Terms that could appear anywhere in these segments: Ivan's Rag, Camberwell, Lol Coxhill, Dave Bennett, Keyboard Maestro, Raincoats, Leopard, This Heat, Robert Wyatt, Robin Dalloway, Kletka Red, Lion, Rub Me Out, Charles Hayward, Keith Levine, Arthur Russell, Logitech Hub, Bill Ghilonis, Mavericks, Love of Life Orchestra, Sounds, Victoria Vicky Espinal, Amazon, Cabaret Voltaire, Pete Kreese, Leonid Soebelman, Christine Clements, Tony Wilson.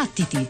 battiti.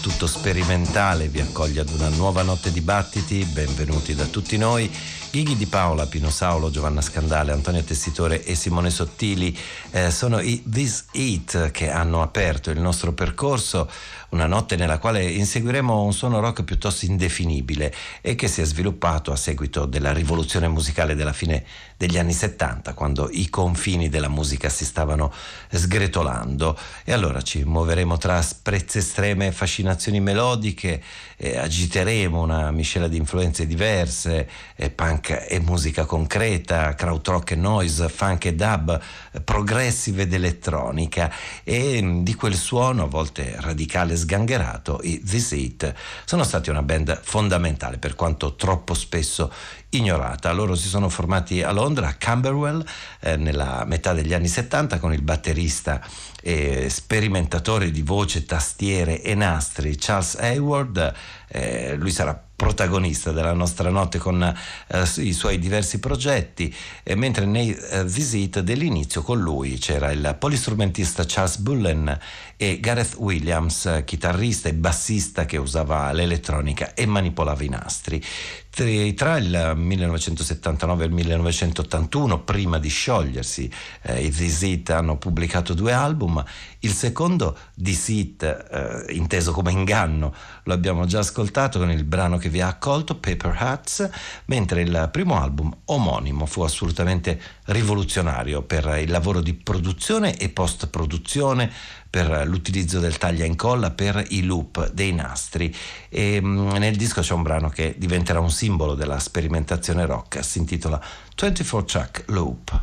Tutto sperimentale vi accoglie ad una nuova notte di battiti. Benvenuti da tutti noi. Gigi Di Paola, Pino Saulo, Giovanna Scandale, Antonio Tessitore e Simone Sottili sono i This Heat che hanno aperto il nostro percorso, una notte nella quale inseguiremo un suono rock piuttosto indefinibile e che si è sviluppato a seguito della rivoluzione musicale della fine degli anni 70, quando i confini della musica si stavano sgretolando. E allora ci muoveremo tra sprezze estreme e fascinazioni melodiche, agiteremo una miscela di influenze diverse, punk e musica concreta, krautrock e noise, funk e dub, progressive ed elettronica, e di quel suono a volte radicale sgangherato i This Heat sono stati una band fondamentale, per quanto troppo spesso ignorata. Loro si sono formati a Londra, a Camberwell, nella metà degli anni 70, con il batterista e sperimentatore di voce, tastiere e nastri Charles Hayward. Lui sarà protagonista della nostra notte con i suoi diversi progetti, mentre nei This Heat dell'inizio con lui c'era il polistrumentista Charles Bullen e Gareth Williams, chitarrista e bassista che usava l'elettronica e manipolava i nastri. Tra il 1979 e il 1981, prima di sciogliersi, i This Heat hanno pubblicato 2 album. Il secondo, This Heat, inteso come inganno, lo abbiamo già ascoltato con il brano che vi ha accolto, Paper Hats, mentre il primo album omonimo fu assolutamente rivoluzionario per il lavoro di produzione e post-produzione, per l'utilizzo del taglia e incolla, per i loop dei nastri. E nel disco c'è un brano che diventerà un simbolo della sperimentazione rock, si intitola 24 Track Loop.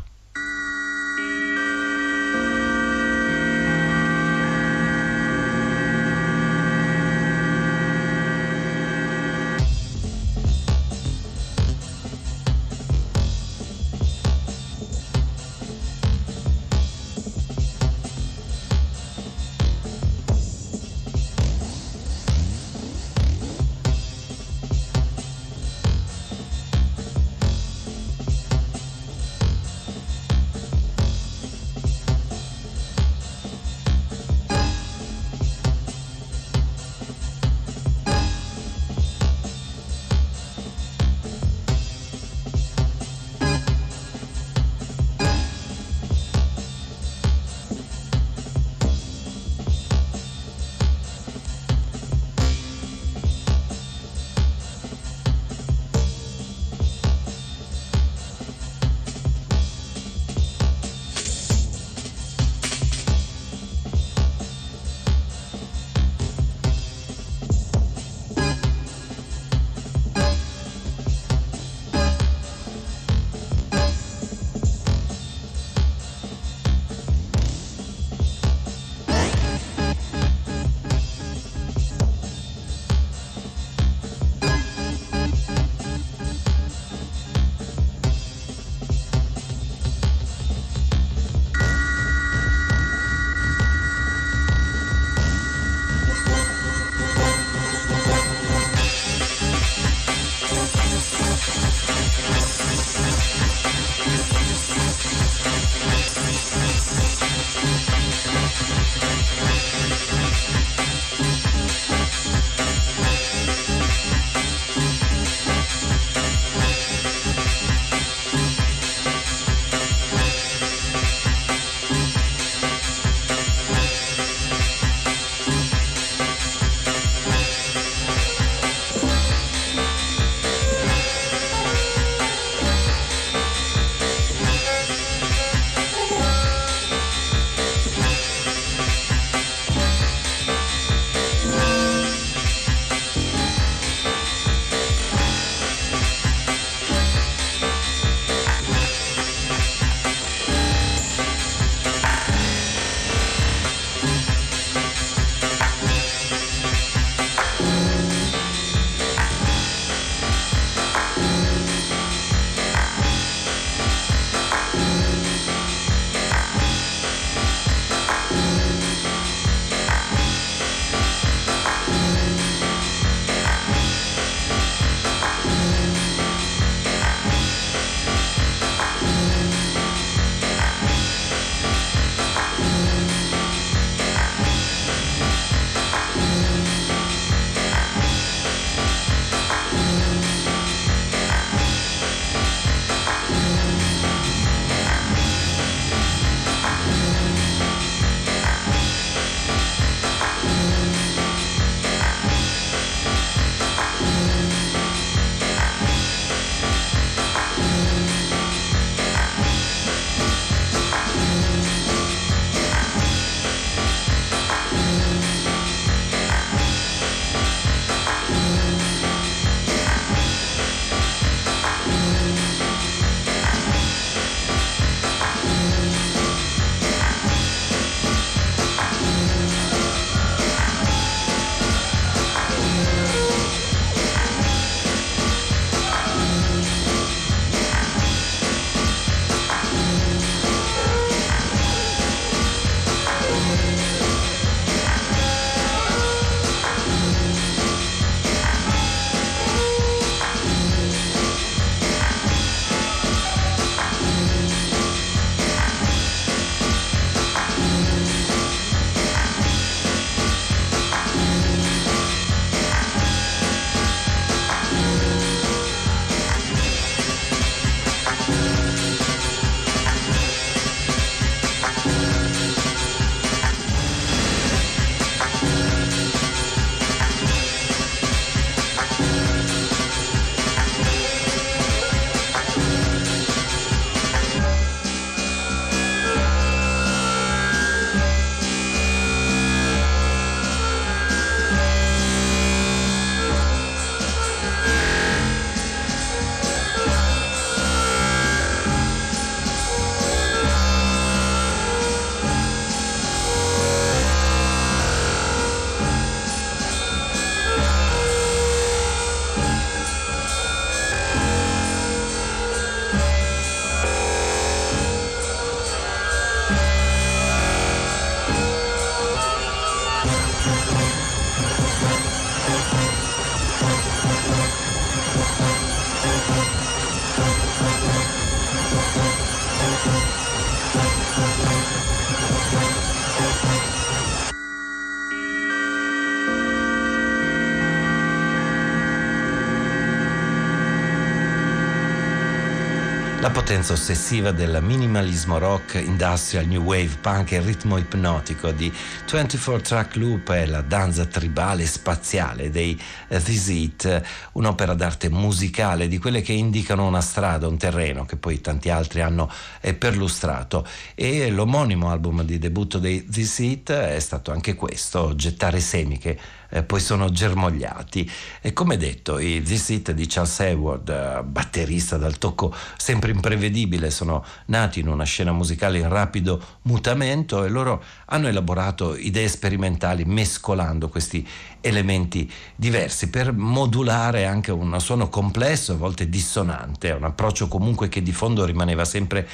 La potenza ossessiva del minimalismo rock, industrial, new wave, punk e ritmo ipnotico di 24 Track Loop è la danza tribale spaziale dei This Heat, un'opera d'arte musicale di quelle che indicano una strada, un terreno che poi tanti altri hanno perlustrato, e l'omonimo album di debutto dei This Heat è stato anche questo, gettare semi che poi sono germogliati. E come detto, i This Heat di Charles Hayward, batterista dal tocco sempre imprevedibile, sono nati in una scena musicale in rapido mutamento e loro hanno elaborato idee sperimentali mescolando questi elementi diversi per modulare anche un suono complesso, a volte dissonante, un approccio comunque che di fondo rimaneva sempre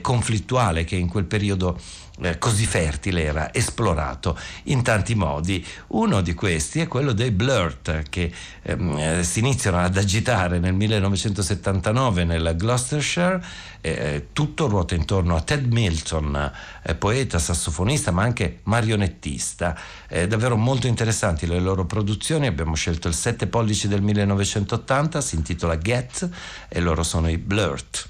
conflittuale, che in quel periodo così fertile era esplorato in tanti modi. Uno di questi è quello dei Blurt, che si iniziano ad agitare nel 1979 nel Gloucestershire. Tutto ruota intorno a Ted Milton, poeta, sassofonista ma anche marionettista. Davvero molto interessanti le loro produzioni, abbiamo scelto il 7 pollici del 1980, si intitola Get, e loro sono i Blurt.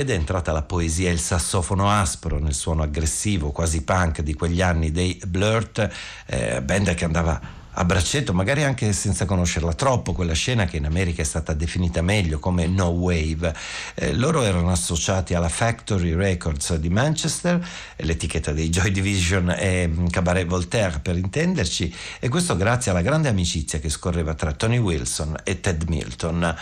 ed è entrata la poesia e il sassofono aspro nel suono aggressivo, quasi punk di quegli anni dei Blurt, band che andava a braccetto, magari anche senza conoscerla troppo, quella scena che in America è stata definita meglio come No Wave. Loro erano associati alla Factory Records di Manchester, l'etichetta dei Joy Division e Cabaret Voltaire per intenderci, e questo grazie alla grande amicizia che scorreva tra Tony Wilson e Ted Milton.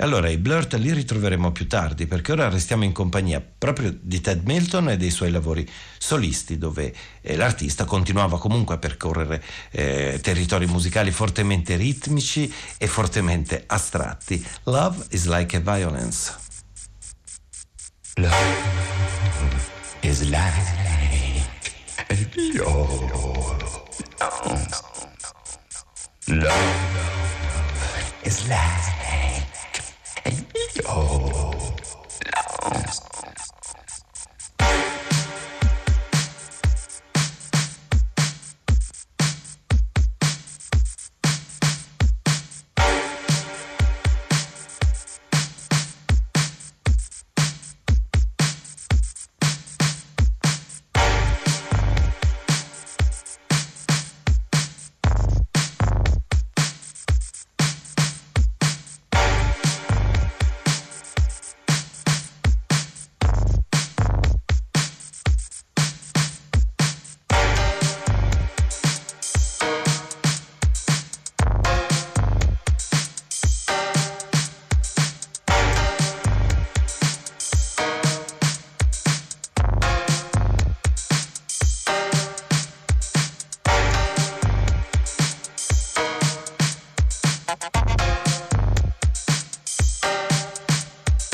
E allora i Blurt li ritroveremo più tardi, perché ora restiamo in compagnia proprio di Ted Milton e dei suoi lavori solisti, dove l'artista continuava comunque a percorrere territori musicali fortemente ritmici e fortemente astratti. Love is like a violence. Love is like a violence. Love is like a violence.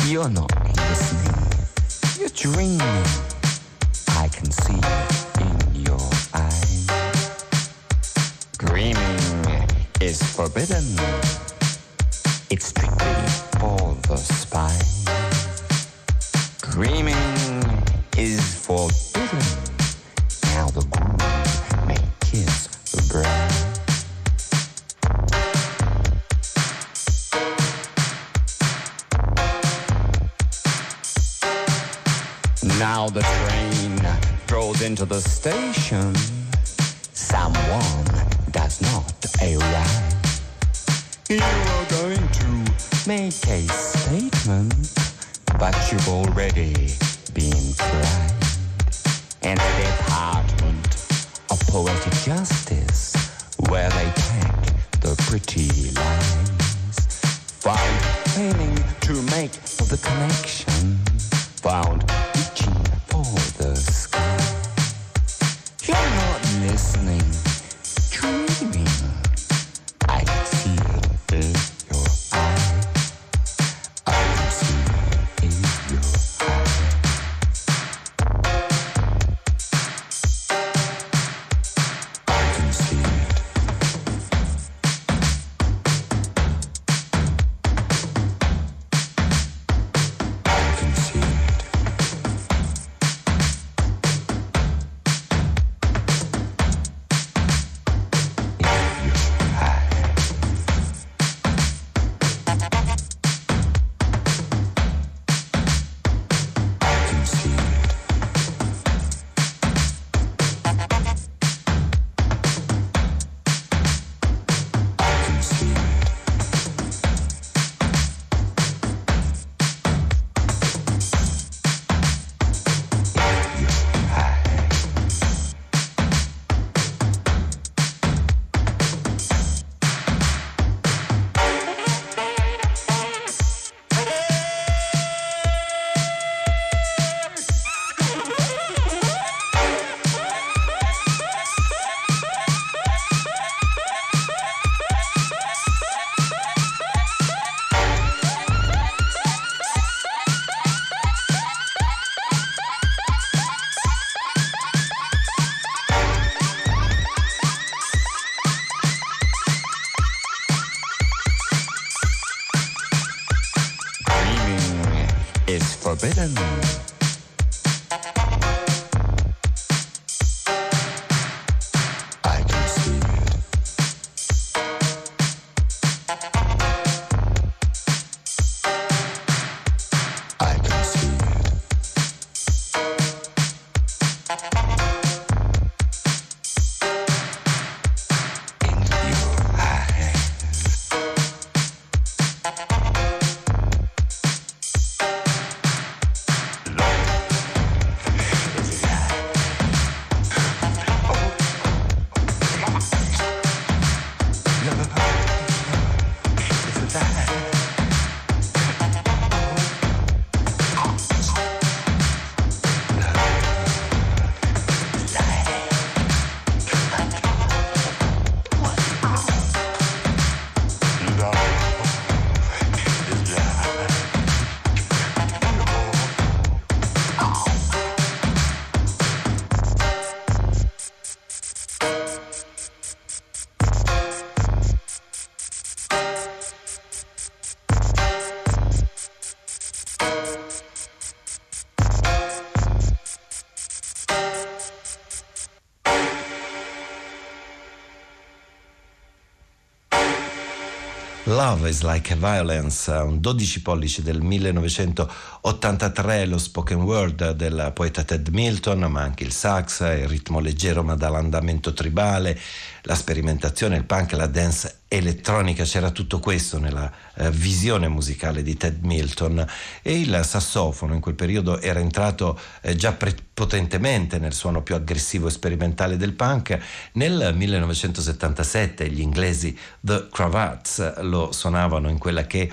You're not listening. You're dreaming. I can see in your eyes. Dreaming is forbidden. It's strictly for the spine. Dreaming is forbidden. Now the groove may kiss the breath. Now the train rolls into the station. Someone does not arrive. You are going to make a statement, but you've already been tried. In the department of poetic justice, where they pack the pretty lines, found failing to make the connection, found reaching for the sky. You're not listening, dreaming. I can see it in your eye. I can see it in your eye. I can see it. I can see it. Forbidden. I can see it. I can see it. Love is Like a Violence, un 12 pollici del 1983, lo spoken word del poeta Ted Milton, ma anche il sax, il ritmo leggero ma dall'andamento tribale, la sperimentazione, il punk, la dance elettronica, c'era tutto questo nella visione musicale di Ted Milton, e il sassofono in quel periodo era entrato già potentemente nel suono più aggressivo e sperimentale del punk. Nel 1977 gli inglesi The Cravats lo suonavano in quella che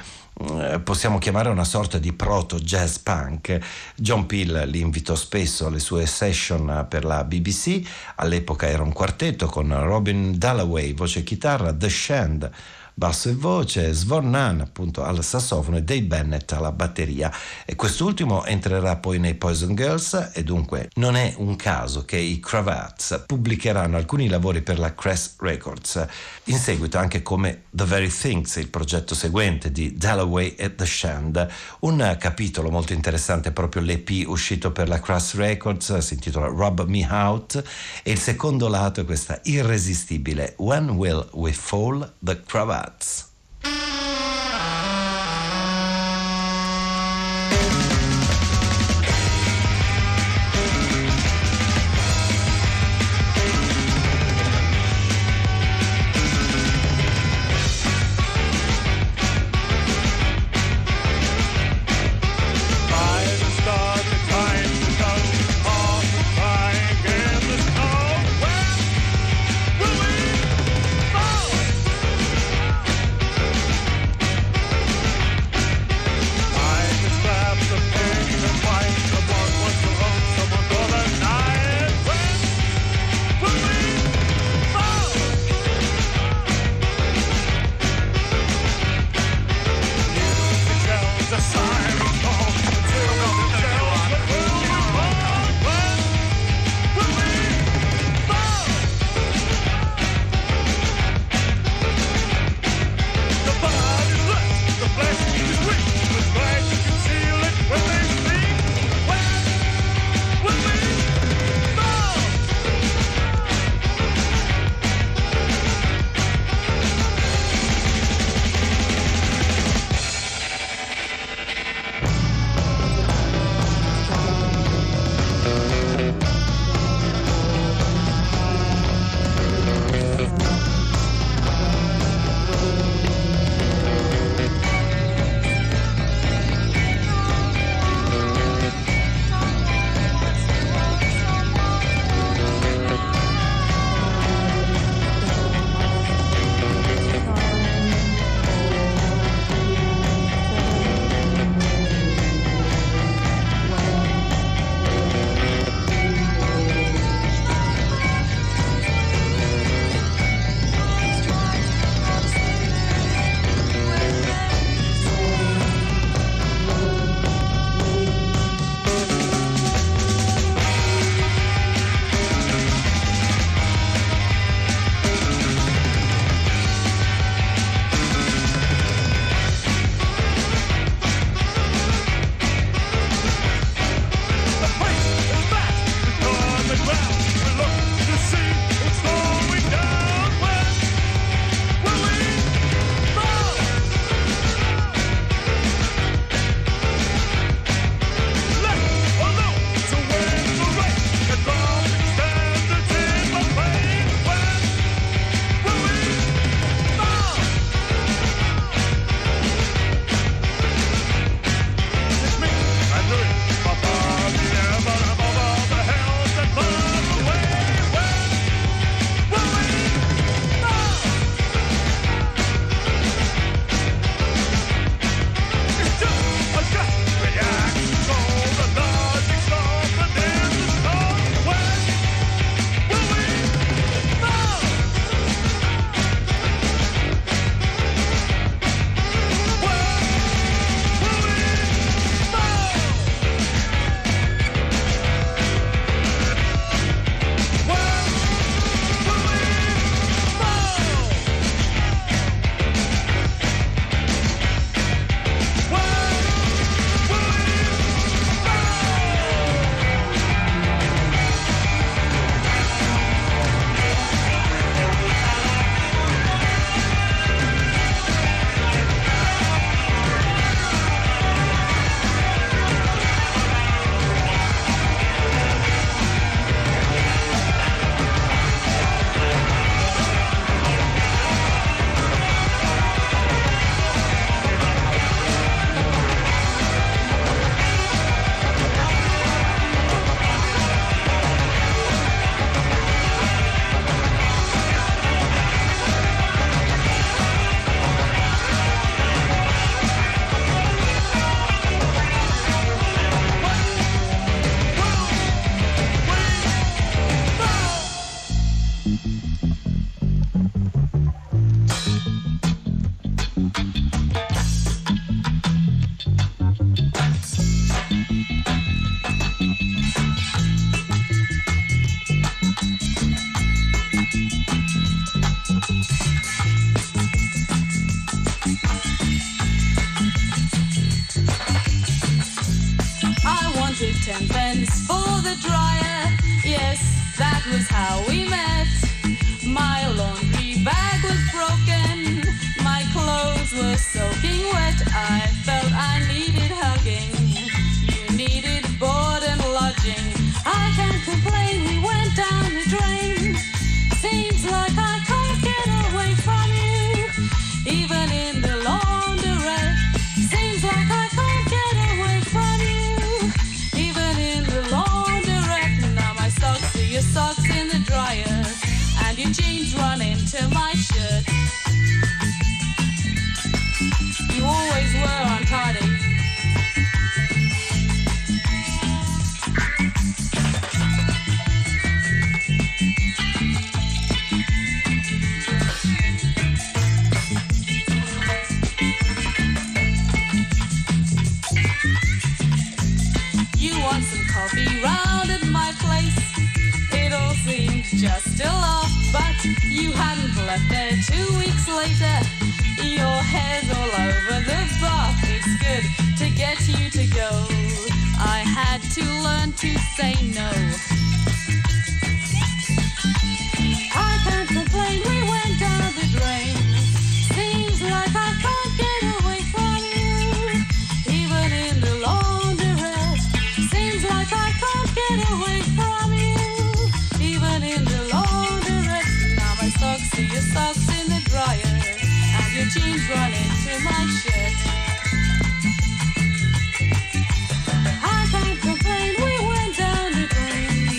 possiamo chiamare una sorta di proto jazz punk. John Peel li invitò spesso alle sue session per la BBC, all'epoca era un quartetto con Robin Dalloway, voce e chitarra, The Shand, basso e voce, Svon Nan appunto al sassofono e Dave Bennett alla batteria, e quest'ultimo entrerà poi nei Poison Girls, e dunque non è un caso che i Cravats pubblicheranno alcuni lavori per la Crass Records in seguito, anche come The Very Things, il progetto seguente di Dalloway e The Shand. Un capitolo molto interessante è proprio l'EP uscito per la Crass Records, si intitola Rub Me Out, e il secondo lato è questa irresistibile When Will We Fall? The Cravats. That's wanted 10 pence for the dryer. Yes, that was how we met. My laundry bag was broken, my clothes were soaking wet. I felt I needed hugging, you needed board and lodging. I can't complain, we went down the drain. Seems like I can't get away from you, even in the laundrette. Seems like I can't get away from you, even in the laundrette. Now my socks are your socks in the dryer, and your jeans run into my shirt. You always were untidy. Just a laugh, but you hadn't left there. 2 weeks later, your hair's all over the bath. It's good to get you to go. I had to learn to say no. I can't complain, we went down the drain. Seems like I can't get away from you, even in the laundrette. Seems like I can't get away from you, even in the laundrette. Now my socks are your socks in the dryer, and your jeans run into my shirt. I can't complain, we went down the drain.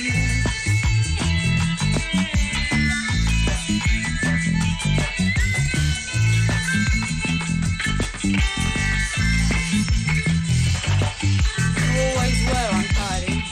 You always were untidy.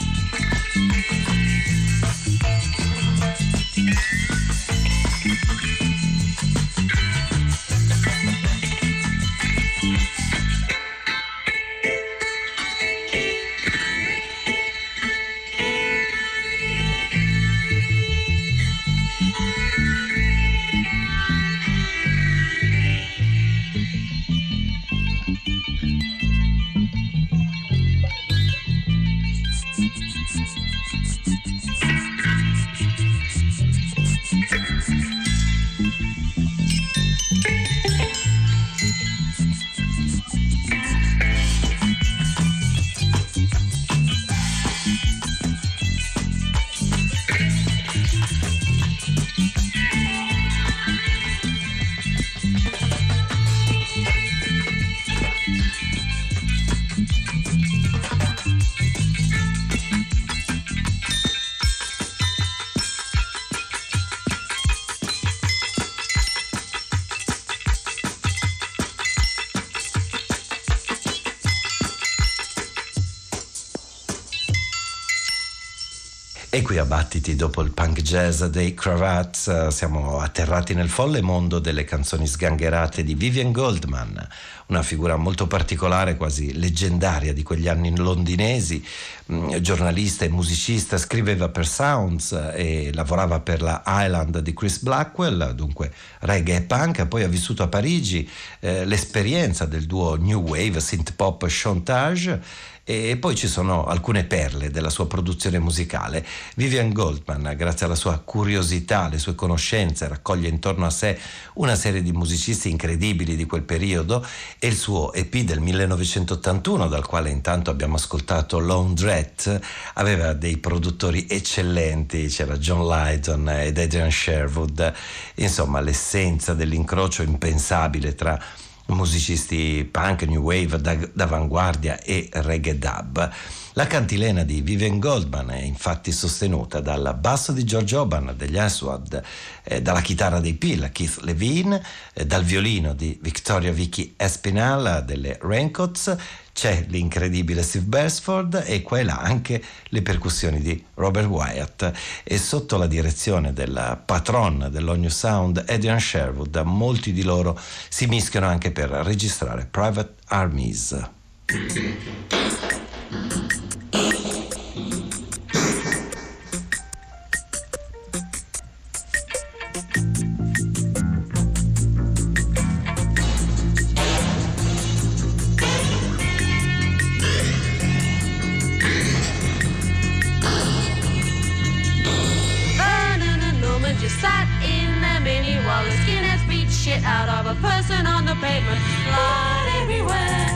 E qui a Battiti, dopo il punk jazz dei Cravats, siamo atterrati nel folle mondo delle canzoni sgangherate di Vivian Goldman, una figura molto particolare, quasi leggendaria di quegli anni londinesi. Giornalista e musicista, scriveva per Sounds e lavorava per la Island di Chris Blackwell, dunque reggae e punk. Poi ha vissuto a Parigi l'esperienza del duo New Wave, synth pop, Chantage, e poi ci sono alcune perle della sua produzione musicale. Vivian Goldman, grazie alla sua curiosità, alle sue conoscenze, raccoglie intorno a sé una serie di musicisti incredibili di quel periodo, e il suo EP del 1981, dal quale intanto abbiamo ascoltato Laundrette, aveva dei produttori eccellenti. C'era John Lydon ed Adrian Sherwood, insomma l'essenza dell'incrocio impensabile tra musicisti punk, new wave, d'avanguardia e reggae dub. La cantilena di Vivian Goldman è infatti sostenuta dal basso di George Oban degli Aswad, dalla chitarra dei Peel, Keith Levine, dal violino di Victoria Vicky Espinal delle Raincoats. C'è l'incredibile Steve Beresford e qua e là anche le percussioni di Robert Wyatt, e sotto la direzione del patron dell'All New Sound Adrian Sherwood molti di loro si mischiano anche per registrare Private Armies. out of a person on the pavement. Blood everywhere.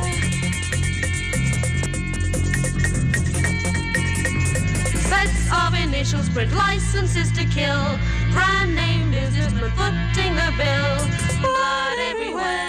Sets of initials print licenses to kill. Brand name businessmen footing the bill. Blood everywhere.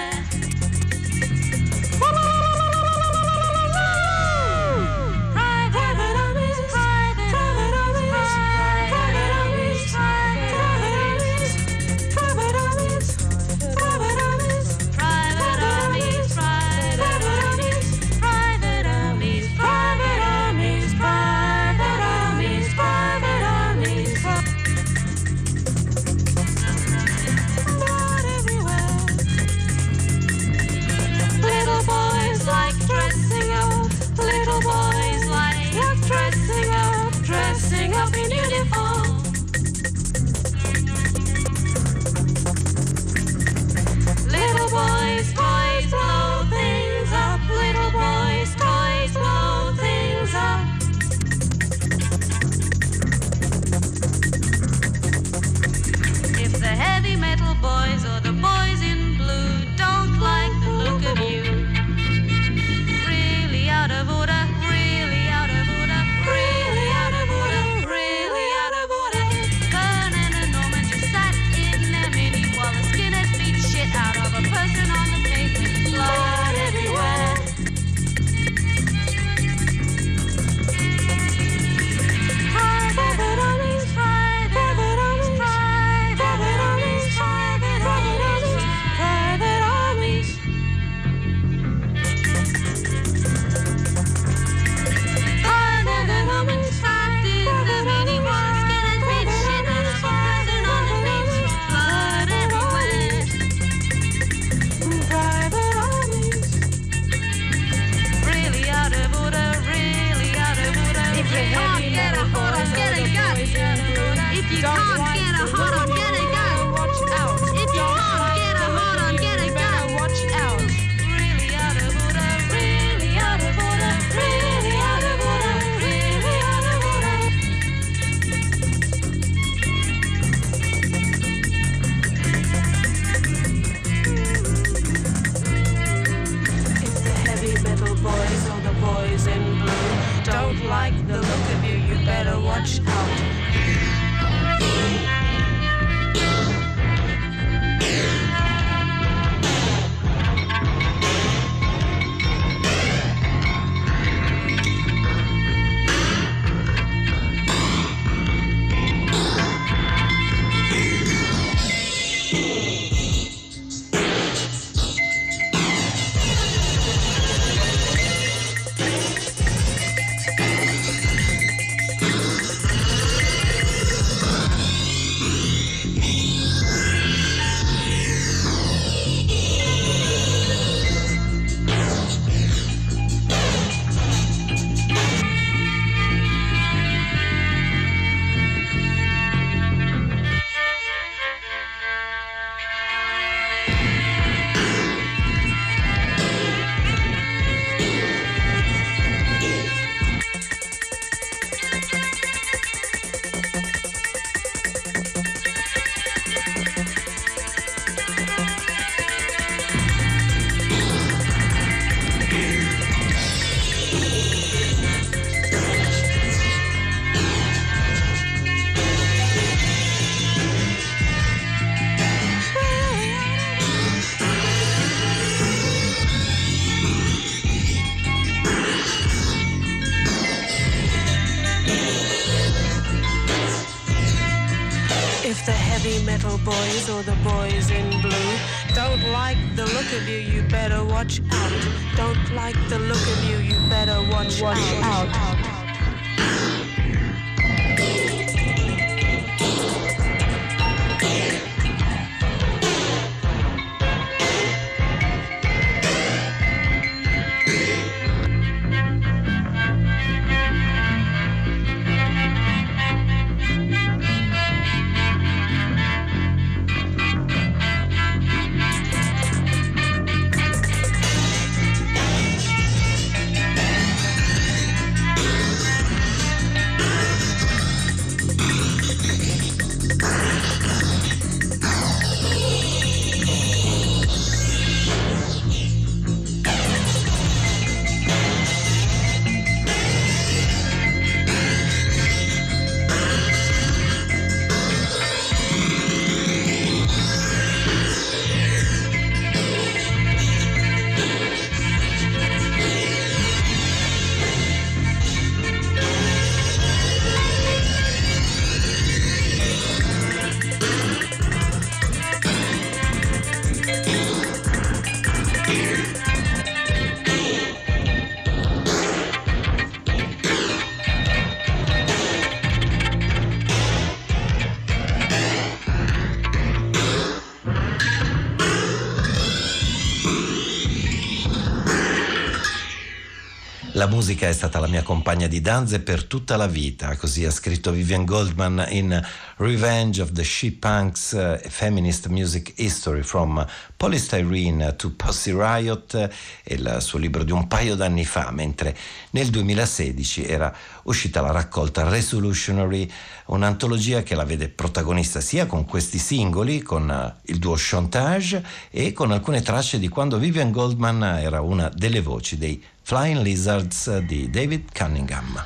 La musica è stata la mia compagna di danze per tutta la vita, così ha scritto Vivian Goldman in Revenge of the She-Punks, Feminist Music History from Polystyrene to Pussy Riot, il suo libro di un paio d'anni fa, mentre nel 2016 era uscita la raccolta Resolutionary, un'antologia che la vede protagonista sia con questi singoli, con il duo Chantage e con alcune tracce di quando Vivian Goldman era una delle voci dei Flying Lizards di David Cunningham.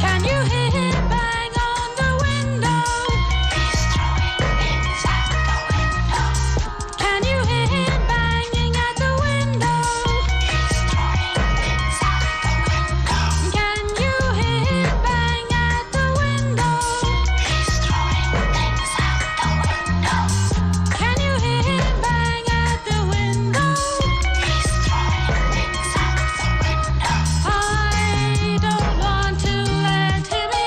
Can you hear it bang on the window? He's throwing things at the window. Can you hear it banging at the window? He's throwing things at the window. Can you hear it bang at the window? He's throwing things at the window. Can you hear it bang at the window? He's throwing things at the window. I don't want to let him in.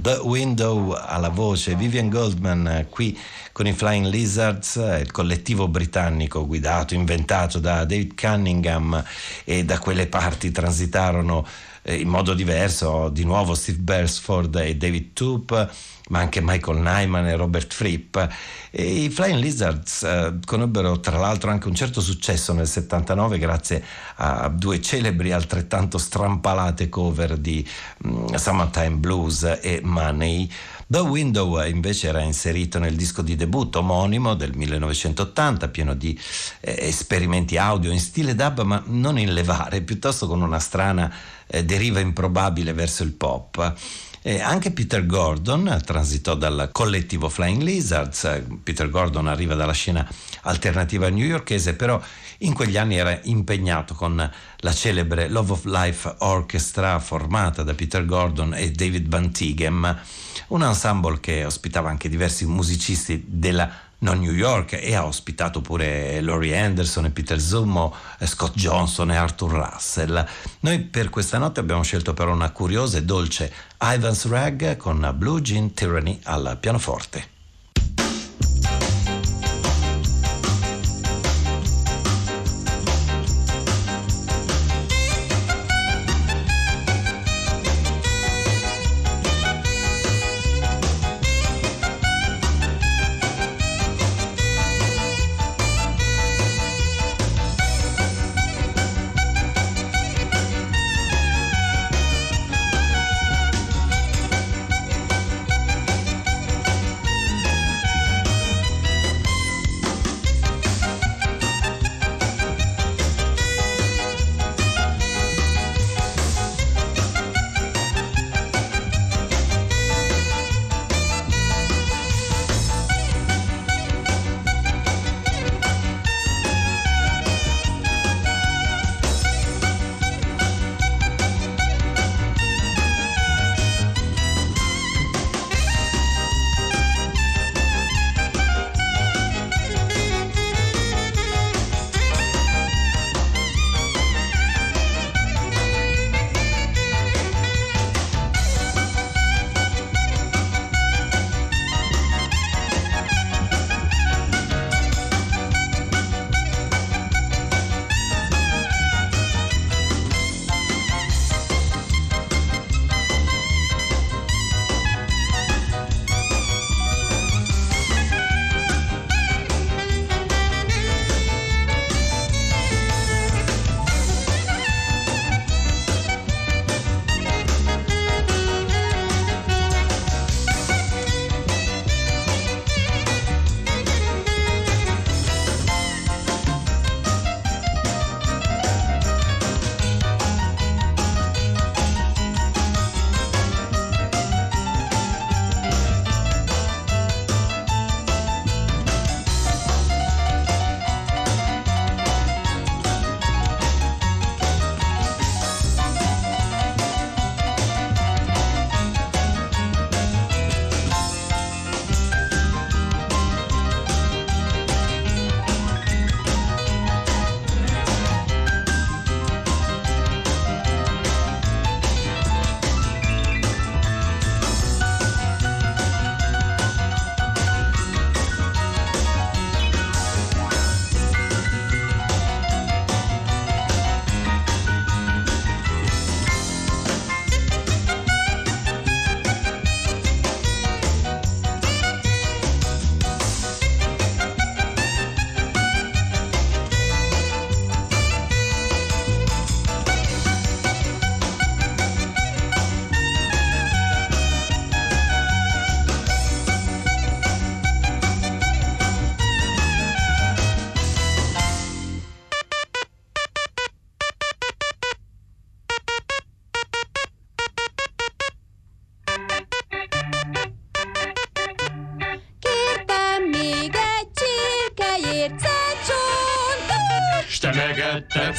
The Window alla voce, Vivian Goldman qui con i Flying Lizards, il collettivo britannico guidato, inventato da David Cunningham, e da quelle parti transitarono in modo diverso di nuovo Steve Beresford e David Toop, ma anche Michael Nyman e Robert Fripp. E i Flying Lizards conobbero tra l'altro anche un certo successo nel 79 grazie a due celebri altrettanto strampalate cover di Summertime Blues e Money. The Window invece era inserito nel disco di debutto omonimo del 1980, pieno di esperimenti audio in stile dub, ma non in levare, piuttosto con una strana deriva improbabile verso il pop. Anche Peter Gordon transitò dal collettivo Flying Lizards. Peter Gordon arriva dalla scena alternativa newyorkese, però in quegli anni era impegnato con la celebre Love of Life Orchestra, formata da Peter Gordon e David Bantighem, un ensemble che ospitava anche diversi musicisti della non New York e ha ospitato pure Laurie Anderson e Peter Zummo, Scott Johnson e Arthur Russell. Noi per questa notte abbiamo scelto però una curiosa e dolce Ivan's Rag con Blue Jean Tyranny al pianoforte.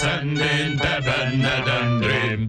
And in Devon and Dream.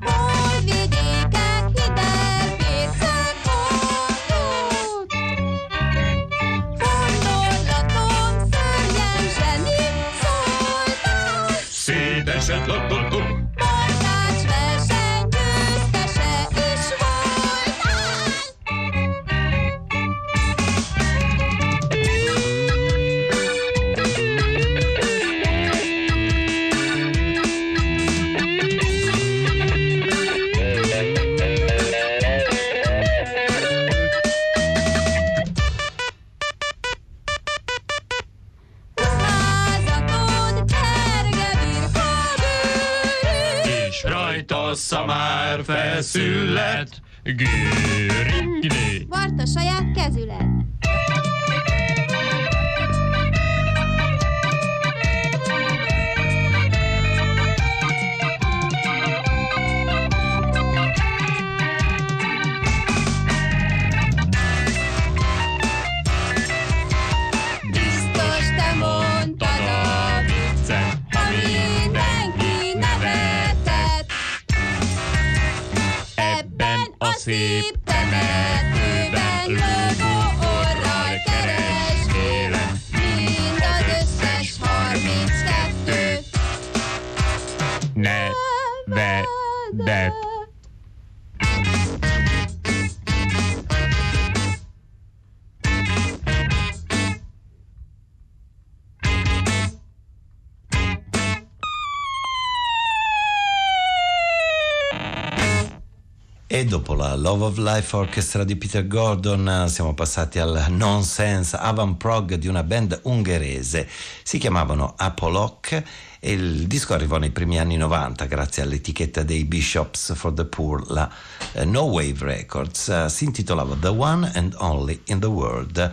Hajtossa már feszület, Gürikli! Vart a saját kezület! Szép temetőben lövő orral kereskélem, mind az összes 32 nevedet. E dopo la Love of Life Orchestra di Peter Gordon siamo passati al nonsense avant-prog di una band ungherese. Si chiamavano Apolock e il disco arrivò nei primi anni 90 grazie all'etichetta dei Bishops for the Poor, la No Wave Records. Si intitolava The One and Only in the World.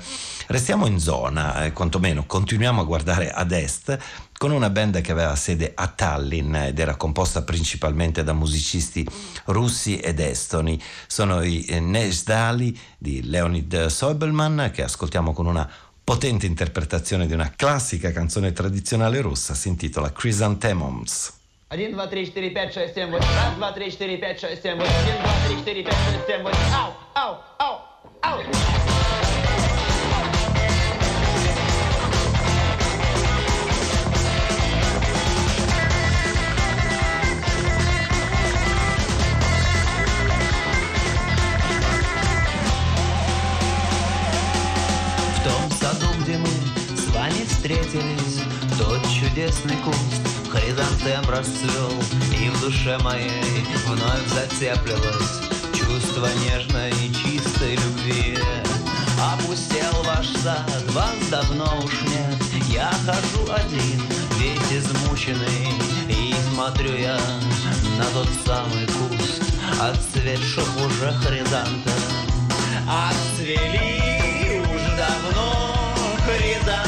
Restiamo in zona, quantomeno continuiamo a guardare ad est, con una band che aveva sede a Tallinn ed era composta principalmente da musicisti russi ed estoni. Sono i Nezdali di Leonid Soebelman, che ascoltiamo con una potente interpretazione di una classica canzone tradizionale russa, si intitola Chrysanthemums. 1, 2, 3, 4, 5, 6, 7, 8, 1, 2, 3, 4, 5, 6, 7, 8, 1, 2, 3, 4, 5, 6, 7, 8, au, au, au, au! Встретились тот чудесный куст, хризантем расцвел, и в душе моей вновь затеплилось чувство нежной и чистой любви. Опустел ваш сад, вас давно уж нет, я хожу один, весь измученный, и смотрю я на тот самый куст, отцветших уже хризантем. Отцвели уж давно хризантем.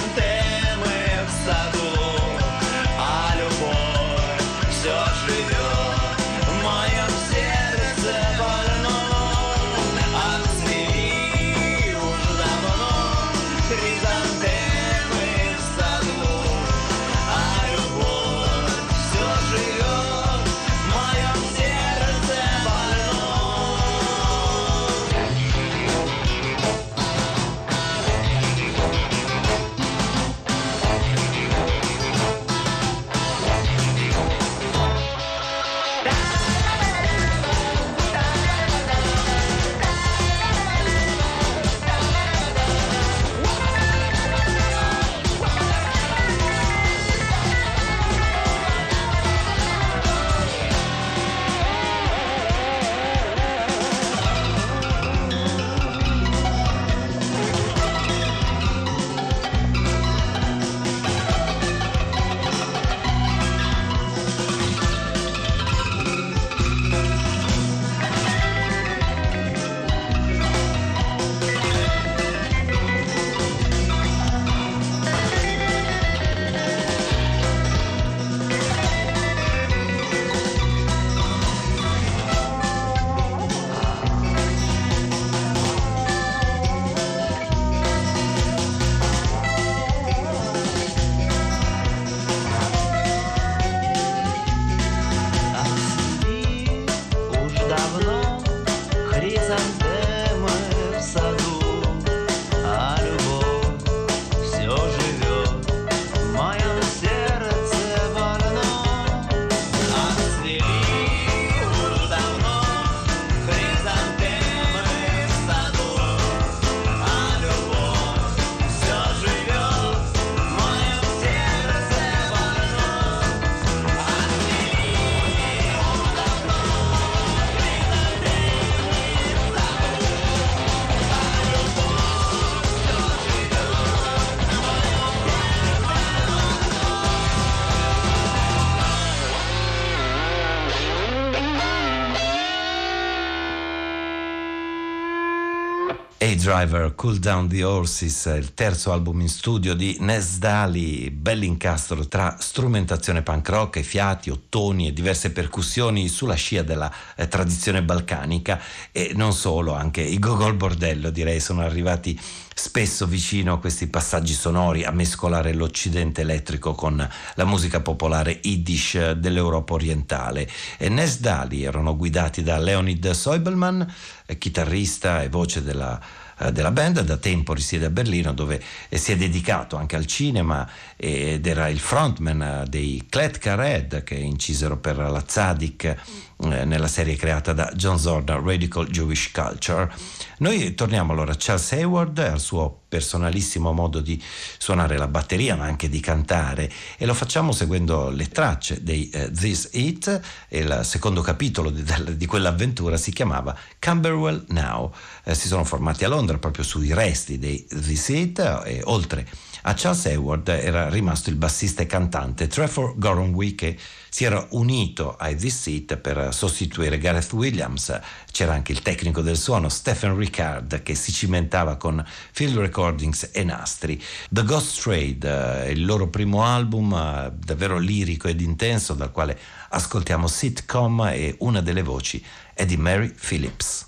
Day Driver, Cool Down the Horses, il terzo album in studio di Nes Daly, bell'incastro tra strumentazione punk rock e fiati, ottoni e diverse percussioni sulla scia della tradizione balcanica, e non solo, anche i Gogol Bordello direi sono arrivati spesso vicino a questi passaggi sonori, a mescolare l'occidente elettrico con la musica popolare yiddish dell'Europa orientale. E Nes Daly erano guidati da Leonid Soibelman, chitarrista e voce della band, da tempo risiede a Berlino dove si è dedicato anche al cinema ed era il frontman dei Kletka Red, che incisero per la Tzadik nella serie creata da John Zorna, Radical Jewish Culture. Noi torniamo allora a Charles Hayward, al suo personalissimo modo di suonare la batteria ma anche di cantare, e lo facciamo seguendo le tracce dei This Heat, e il secondo capitolo di quell'avventura si chiamava Camberwell Now. Si sono formati a Londra proprio sui resti dei This Heat, e oltre a Charles Hayward era rimasto il bassista e cantante Trevor Goronwy, che si era unito ai This Heat per sostituire Gareth Williams. C'era anche il tecnico del suono Stephen Ricard, che si cimentava con field recordings e nastri. The Ghost Trade, il loro primo album davvero lirico ed intenso, dal quale ascoltiamo Sitcom, e una delle voci è di Mary Phillips.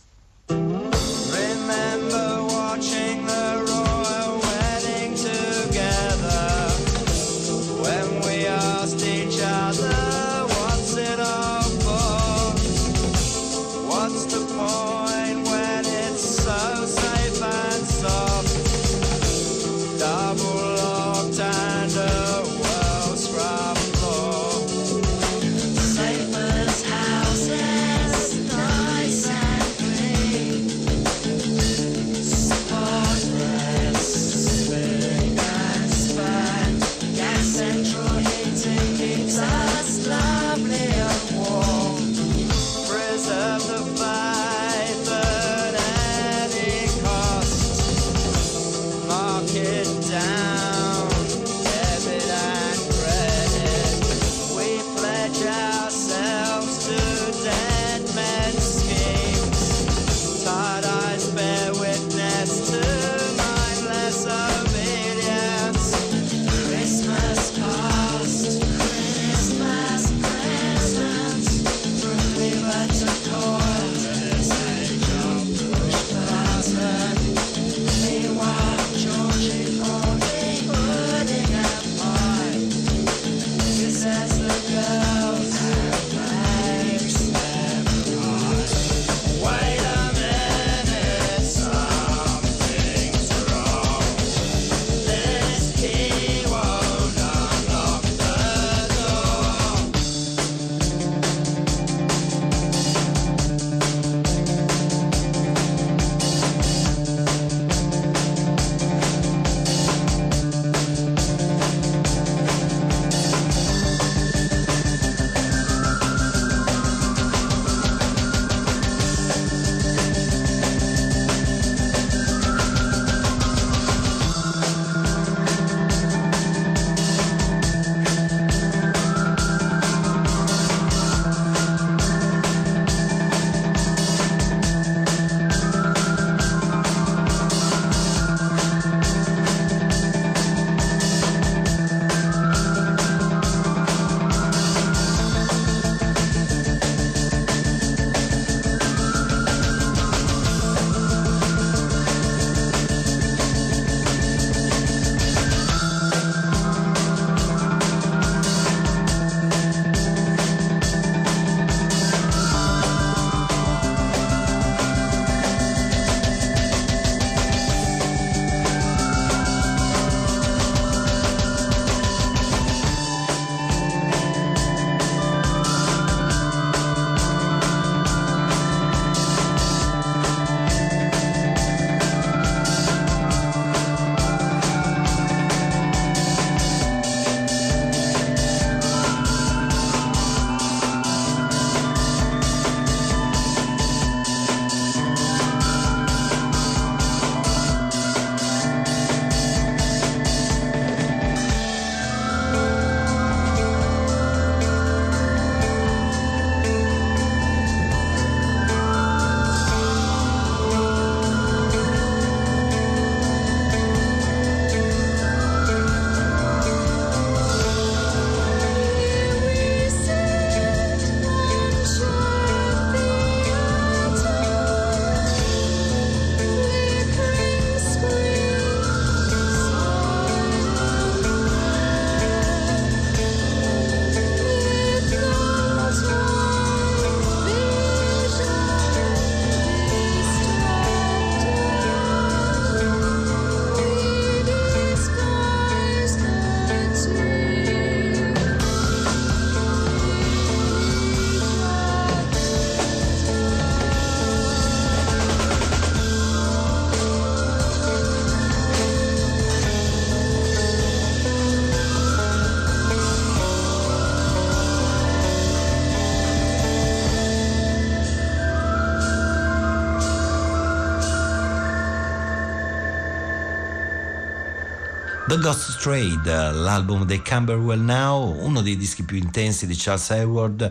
The Ghost Trade, l'album dei Camberwell Now, uno dei dischi più intensi di Charles Hayward,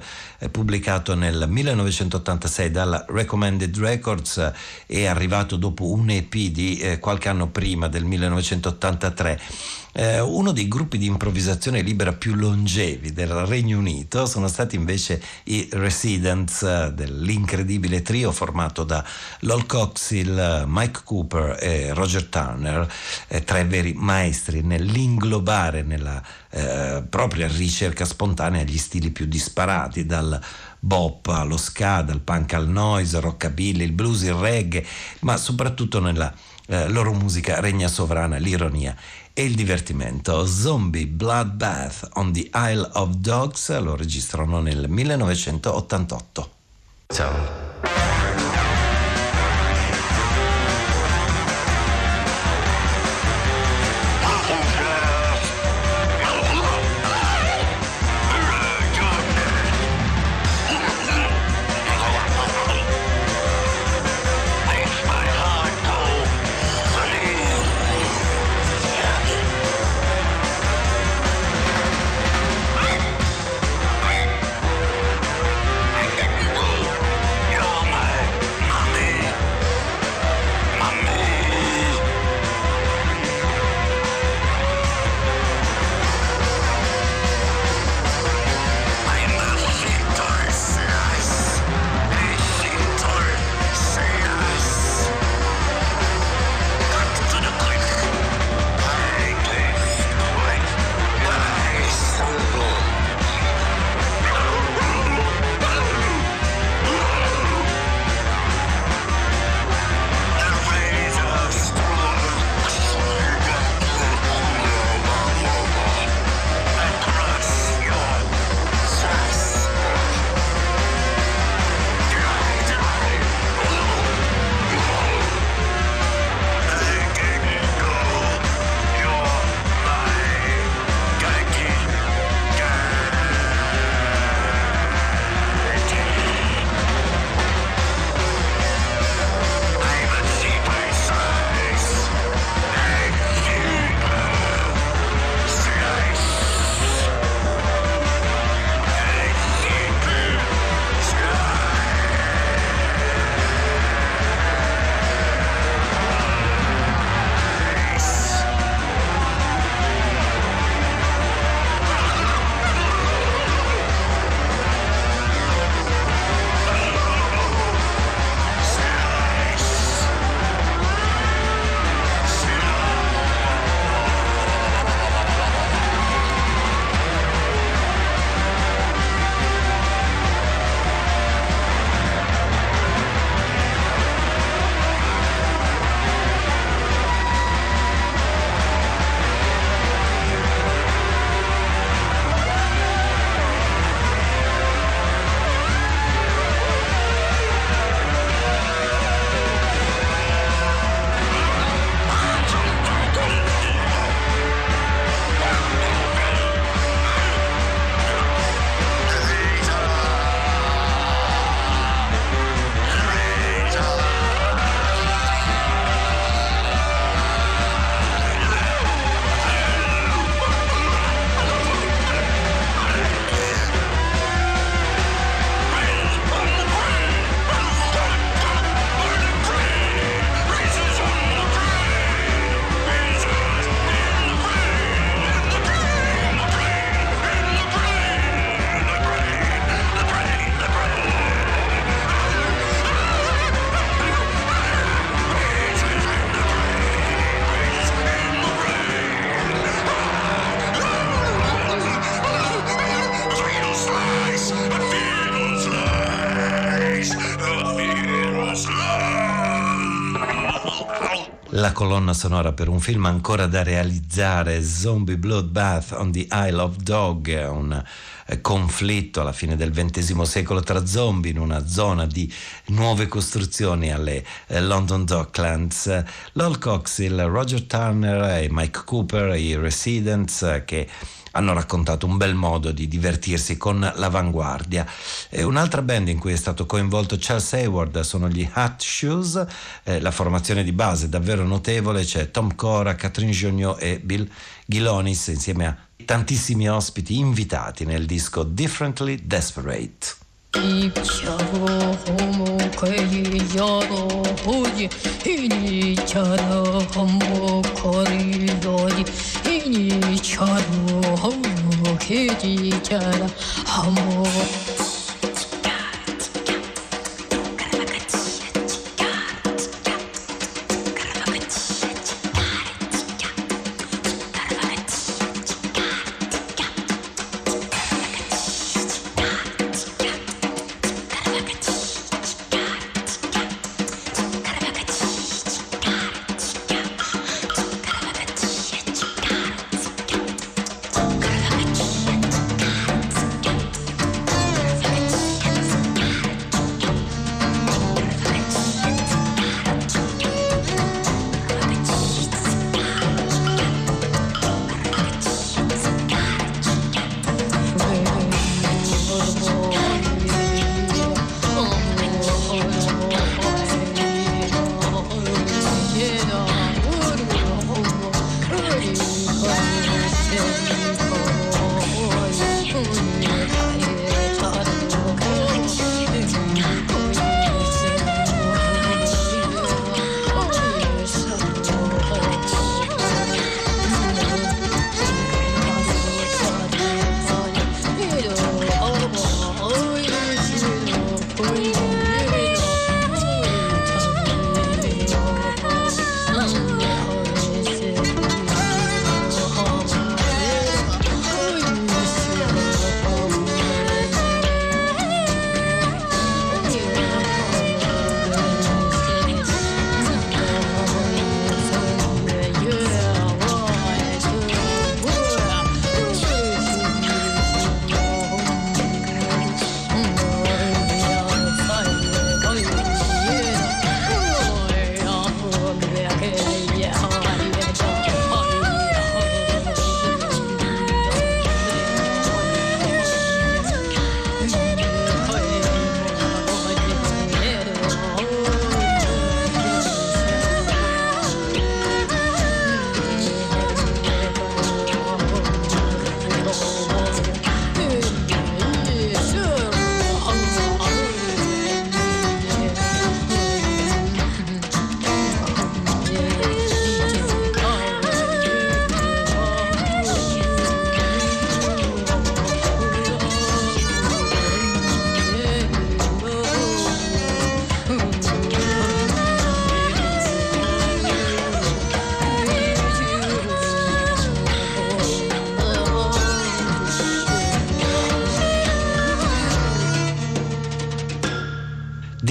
pubblicato nel 1986 dalla Recommended Records e arrivato dopo un EP di qualche anno prima, del 1983. Uno dei gruppi di improvvisazione libera più longevi del Regno Unito sono stati invece i Residents, dell'incredibile trio formato da Lol Coxhill, Mike Cooper e Roger Turner, tre veri maestri nell'inglobare nella propria ricerca spontanea gli stili più disparati, dal bop allo ska, dal punk al noise, rockabilly, il blues, il reggae, ma soprattutto nella loro musica regna sovrana l'ironia e il divertimento. Zombie Bloodbath on the Isle of Dogs lo registrano nel 1988. Ciao. La colonna sonora per un film ancora da realizzare, Zombie Bloodbath on the Isle of Dogs, un conflitto alla fine del XX secolo tra zombie in una zona di nuove costruzioni alle London Docklands. Lol Coxhill, Roger Turner e Mike Cooper, i Residents, che hanno raccontato un bel modo di divertirsi con l'avanguardia. Un'altra band in cui è stato coinvolto Charles Hayward sono gli Hat Shoes. La formazione di base è davvero notevole, c'è Tom Cora, Catherine Giogno e Bill Ghilonis insieme a tantissimi ospiti invitati nel disco Differently Desperate.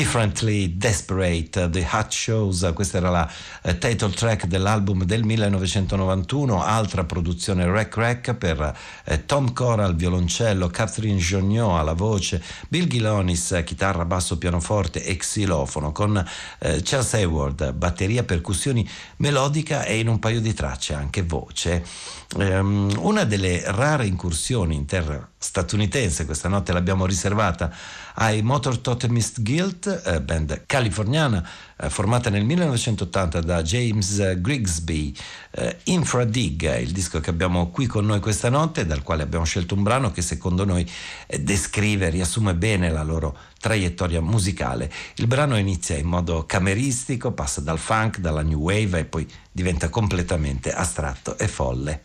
Differently Desperate, The Hat Shoes, questa era la title track dell'album del 1991, altra produzione rec per Tom Cora al violoncello, Catherine Giogno alla voce, Bill Ghilonis chitarra, basso, pianoforte e xilofono, con Charles Hayward batteria, percussioni, melodica e in un paio di tracce anche voce. Una delle rare incursioni in terra statunitense, questa notte l'abbiamo riservata ai Motor Totemist Guild, band californiana formata nel 1980 da James Grigsby. Infradig è il disco che abbiamo qui con noi questa notte, dal quale abbiamo scelto un brano che secondo noi descrive, riassume bene la loro traiettoria musicale. Il brano inizia in modo cameristico, passa dal funk, dalla new wave e poi diventa completamente astratto e folle.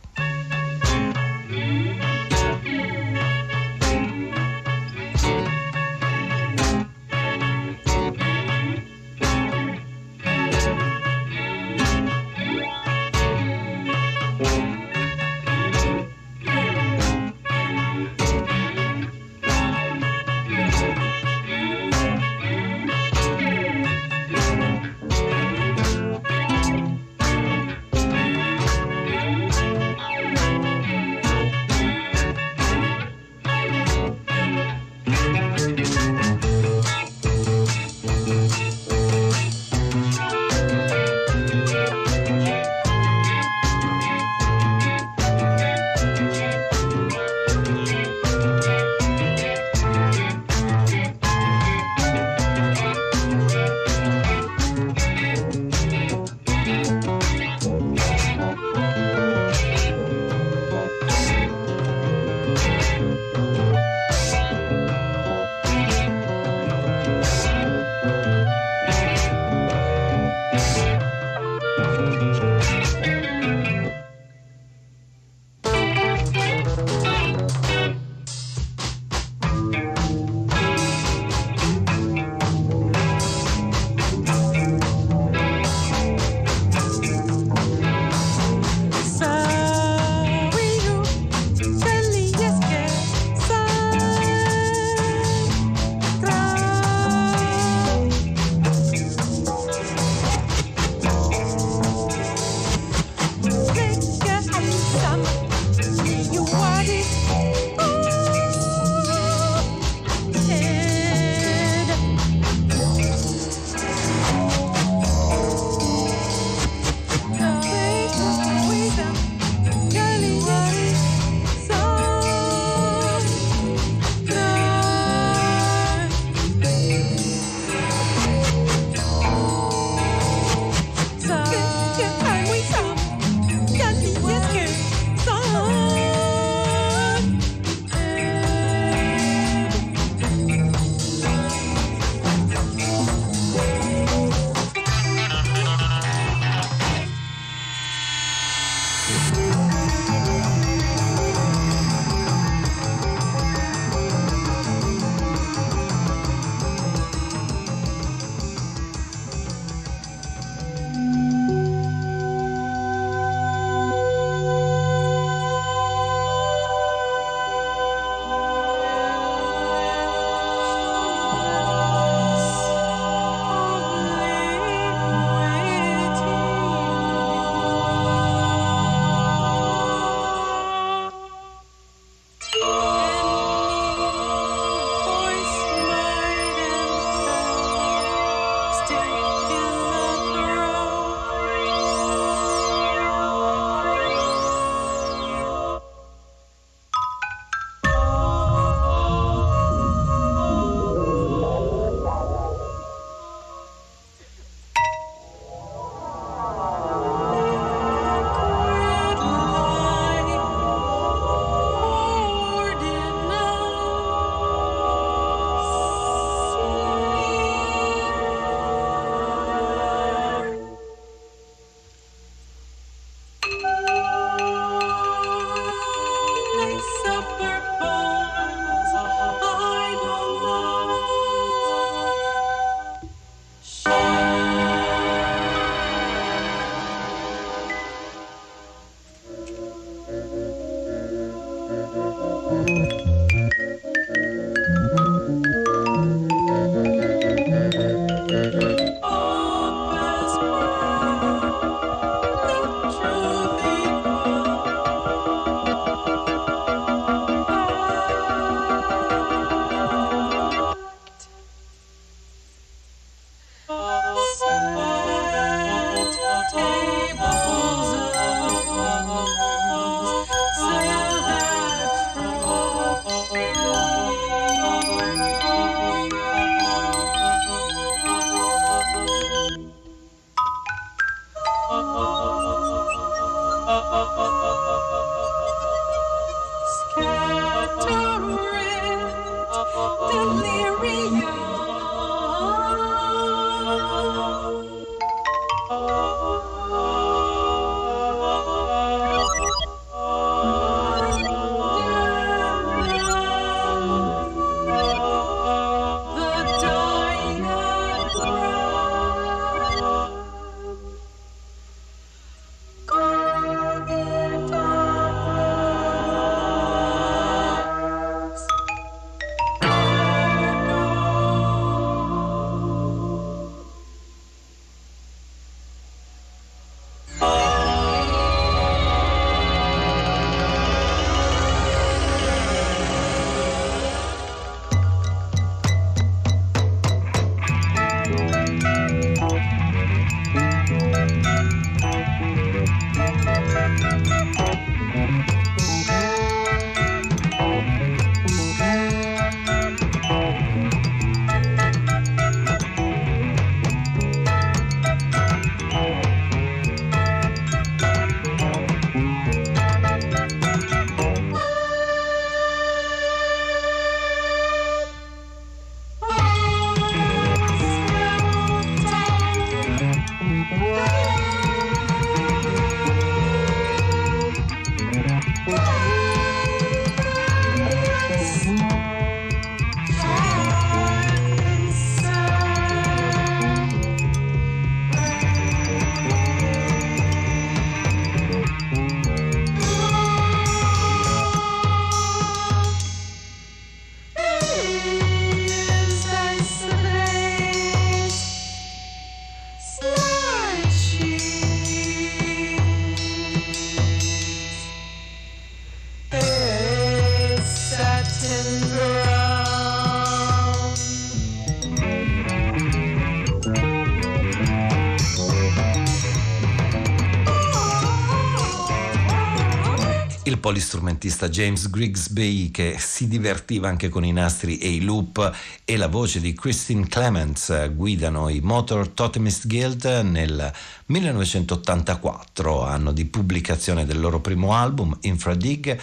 polistrumentista James Grigsby, che si divertiva anche con i nastri e i loop, e la voce di Christine Clements guidano i Motor Totemist Guild nel 1984, anno di pubblicazione del loro primo album Infradig,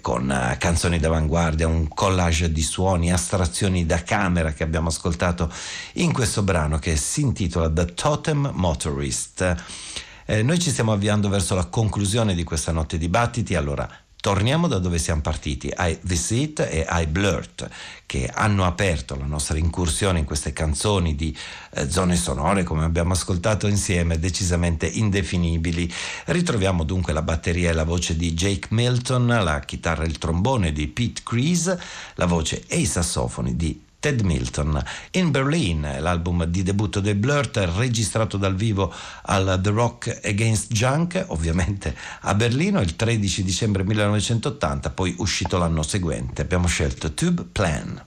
con canzoni d'avanguardia, un collage di suoni, astrazioni da camera che abbiamo ascoltato in questo brano che si intitola The Totem Motorist. Noi ci stiamo avviando verso la conclusione di questa notte di battiti, allora torniamo da dove siamo partiti, ai This Heat e ai Blurt, che hanno aperto la nostra incursione in queste canzoni di zone sonore, come abbiamo ascoltato insieme, decisamente indefinibili. Ritroviamo dunque la batteria e la voce di Jake Milton, la chitarra e il trombone di Pete Kreese, la voce e i sassofoni di Ted Milton. In Berlin, l'album di debutto dei Blurt, registrato dal vivo al The Rock Against Junk, ovviamente a Berlino, il 13 dicembre 1980, poi uscito l'anno seguente. Abbiamo scelto Tube Plan.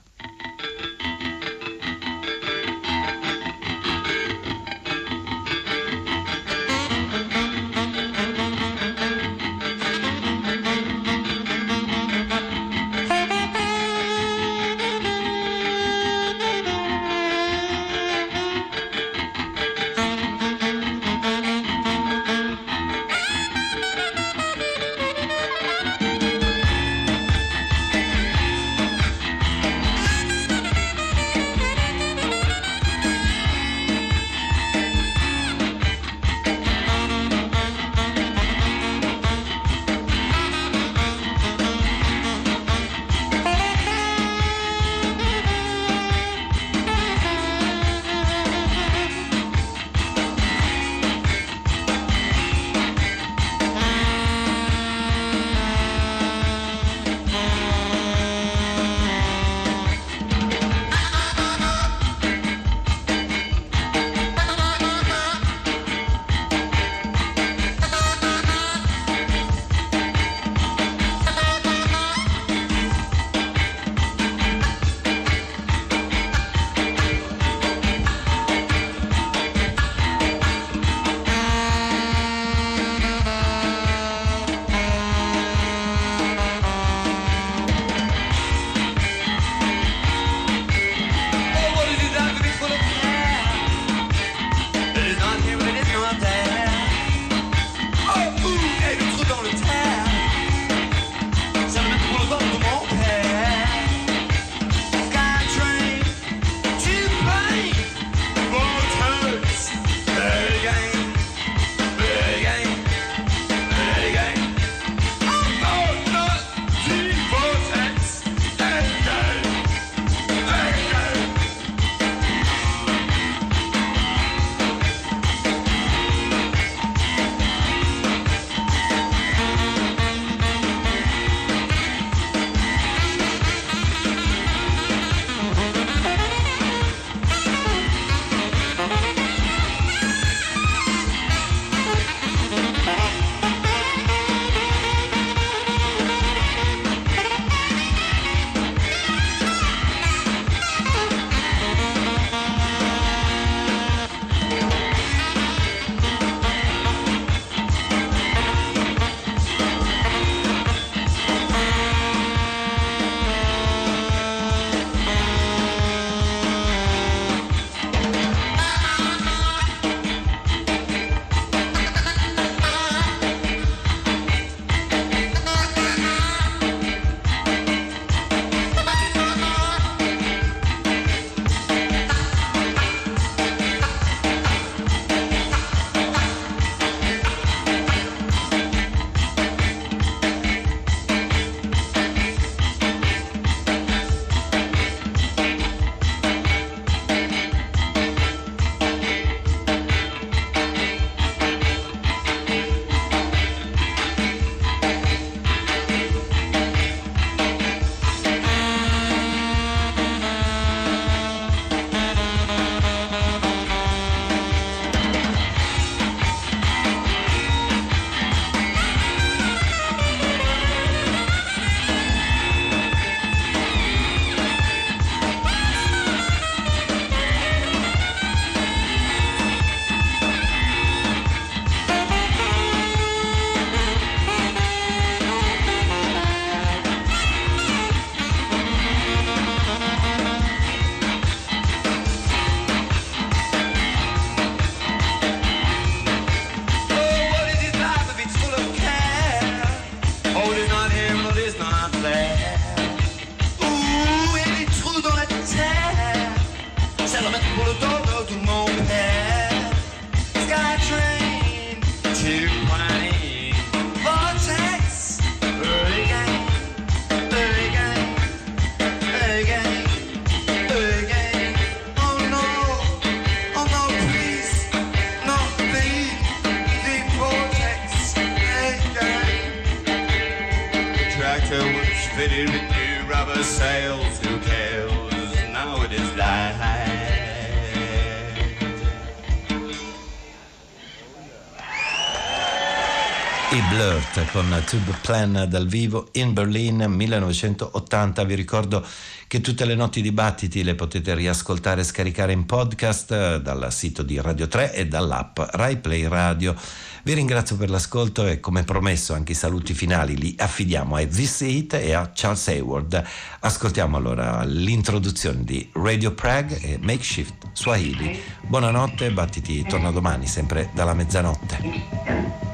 I Blurt con Tube Plan dal vivo in Berlin 1980. Vi ricordo che tutte le notti di Battiti le potete riascoltare e scaricare in podcast dal sito di Radio 3 e dall'app Rai Play Radio. Vi ringrazio per l'ascolto e, come promesso, anche i saluti finali li affidiamo a This Heat e a Charles Hayward. Ascoltiamo allora l'introduzione di Radio Prague e Makeshift Swahili. Buonanotte, Battiti torna domani sempre dalla mezzanotte.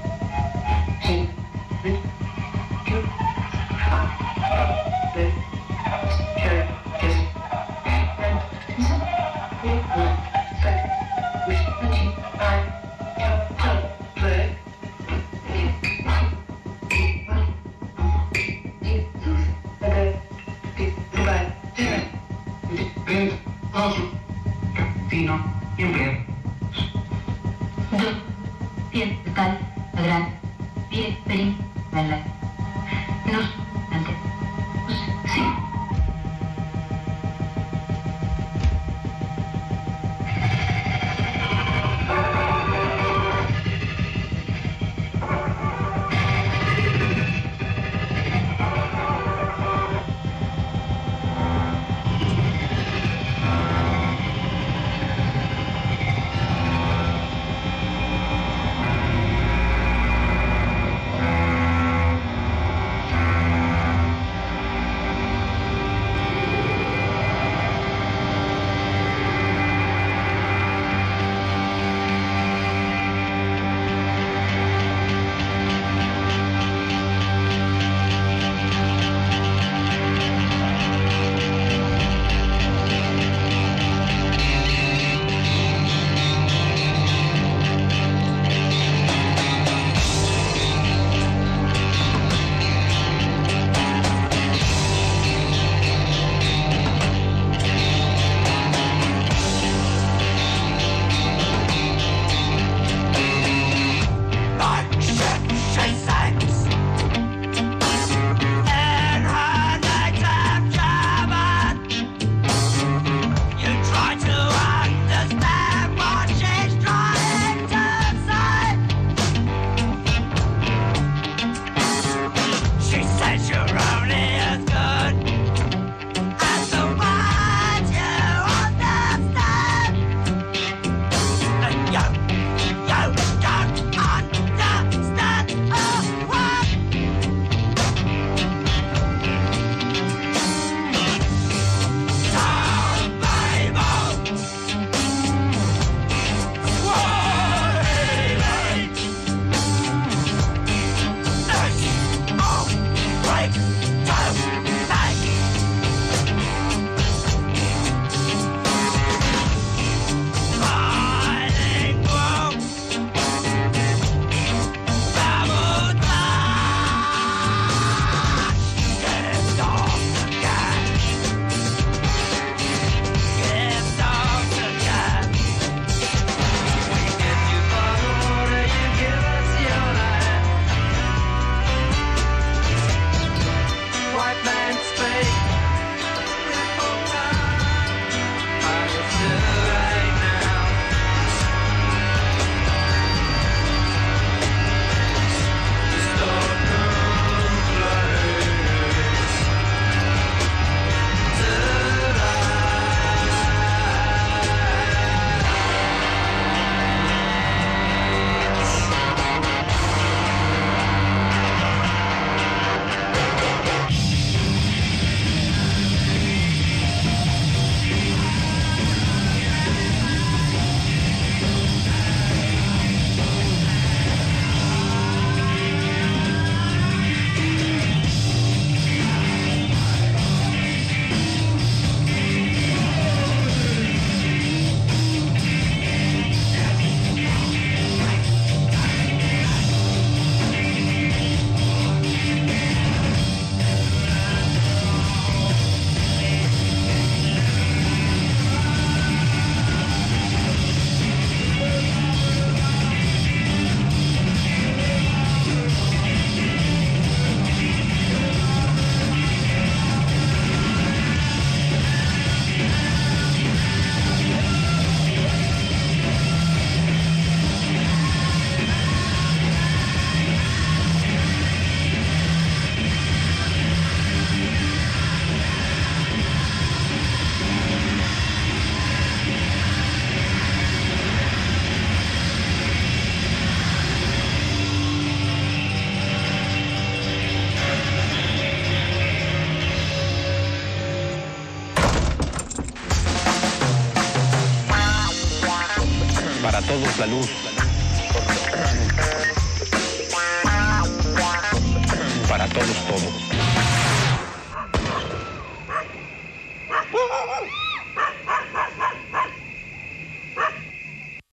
Fino in breve. Pier cal gran pier peri bella. Nos ante. Sì. a todos la luz, para todos todo.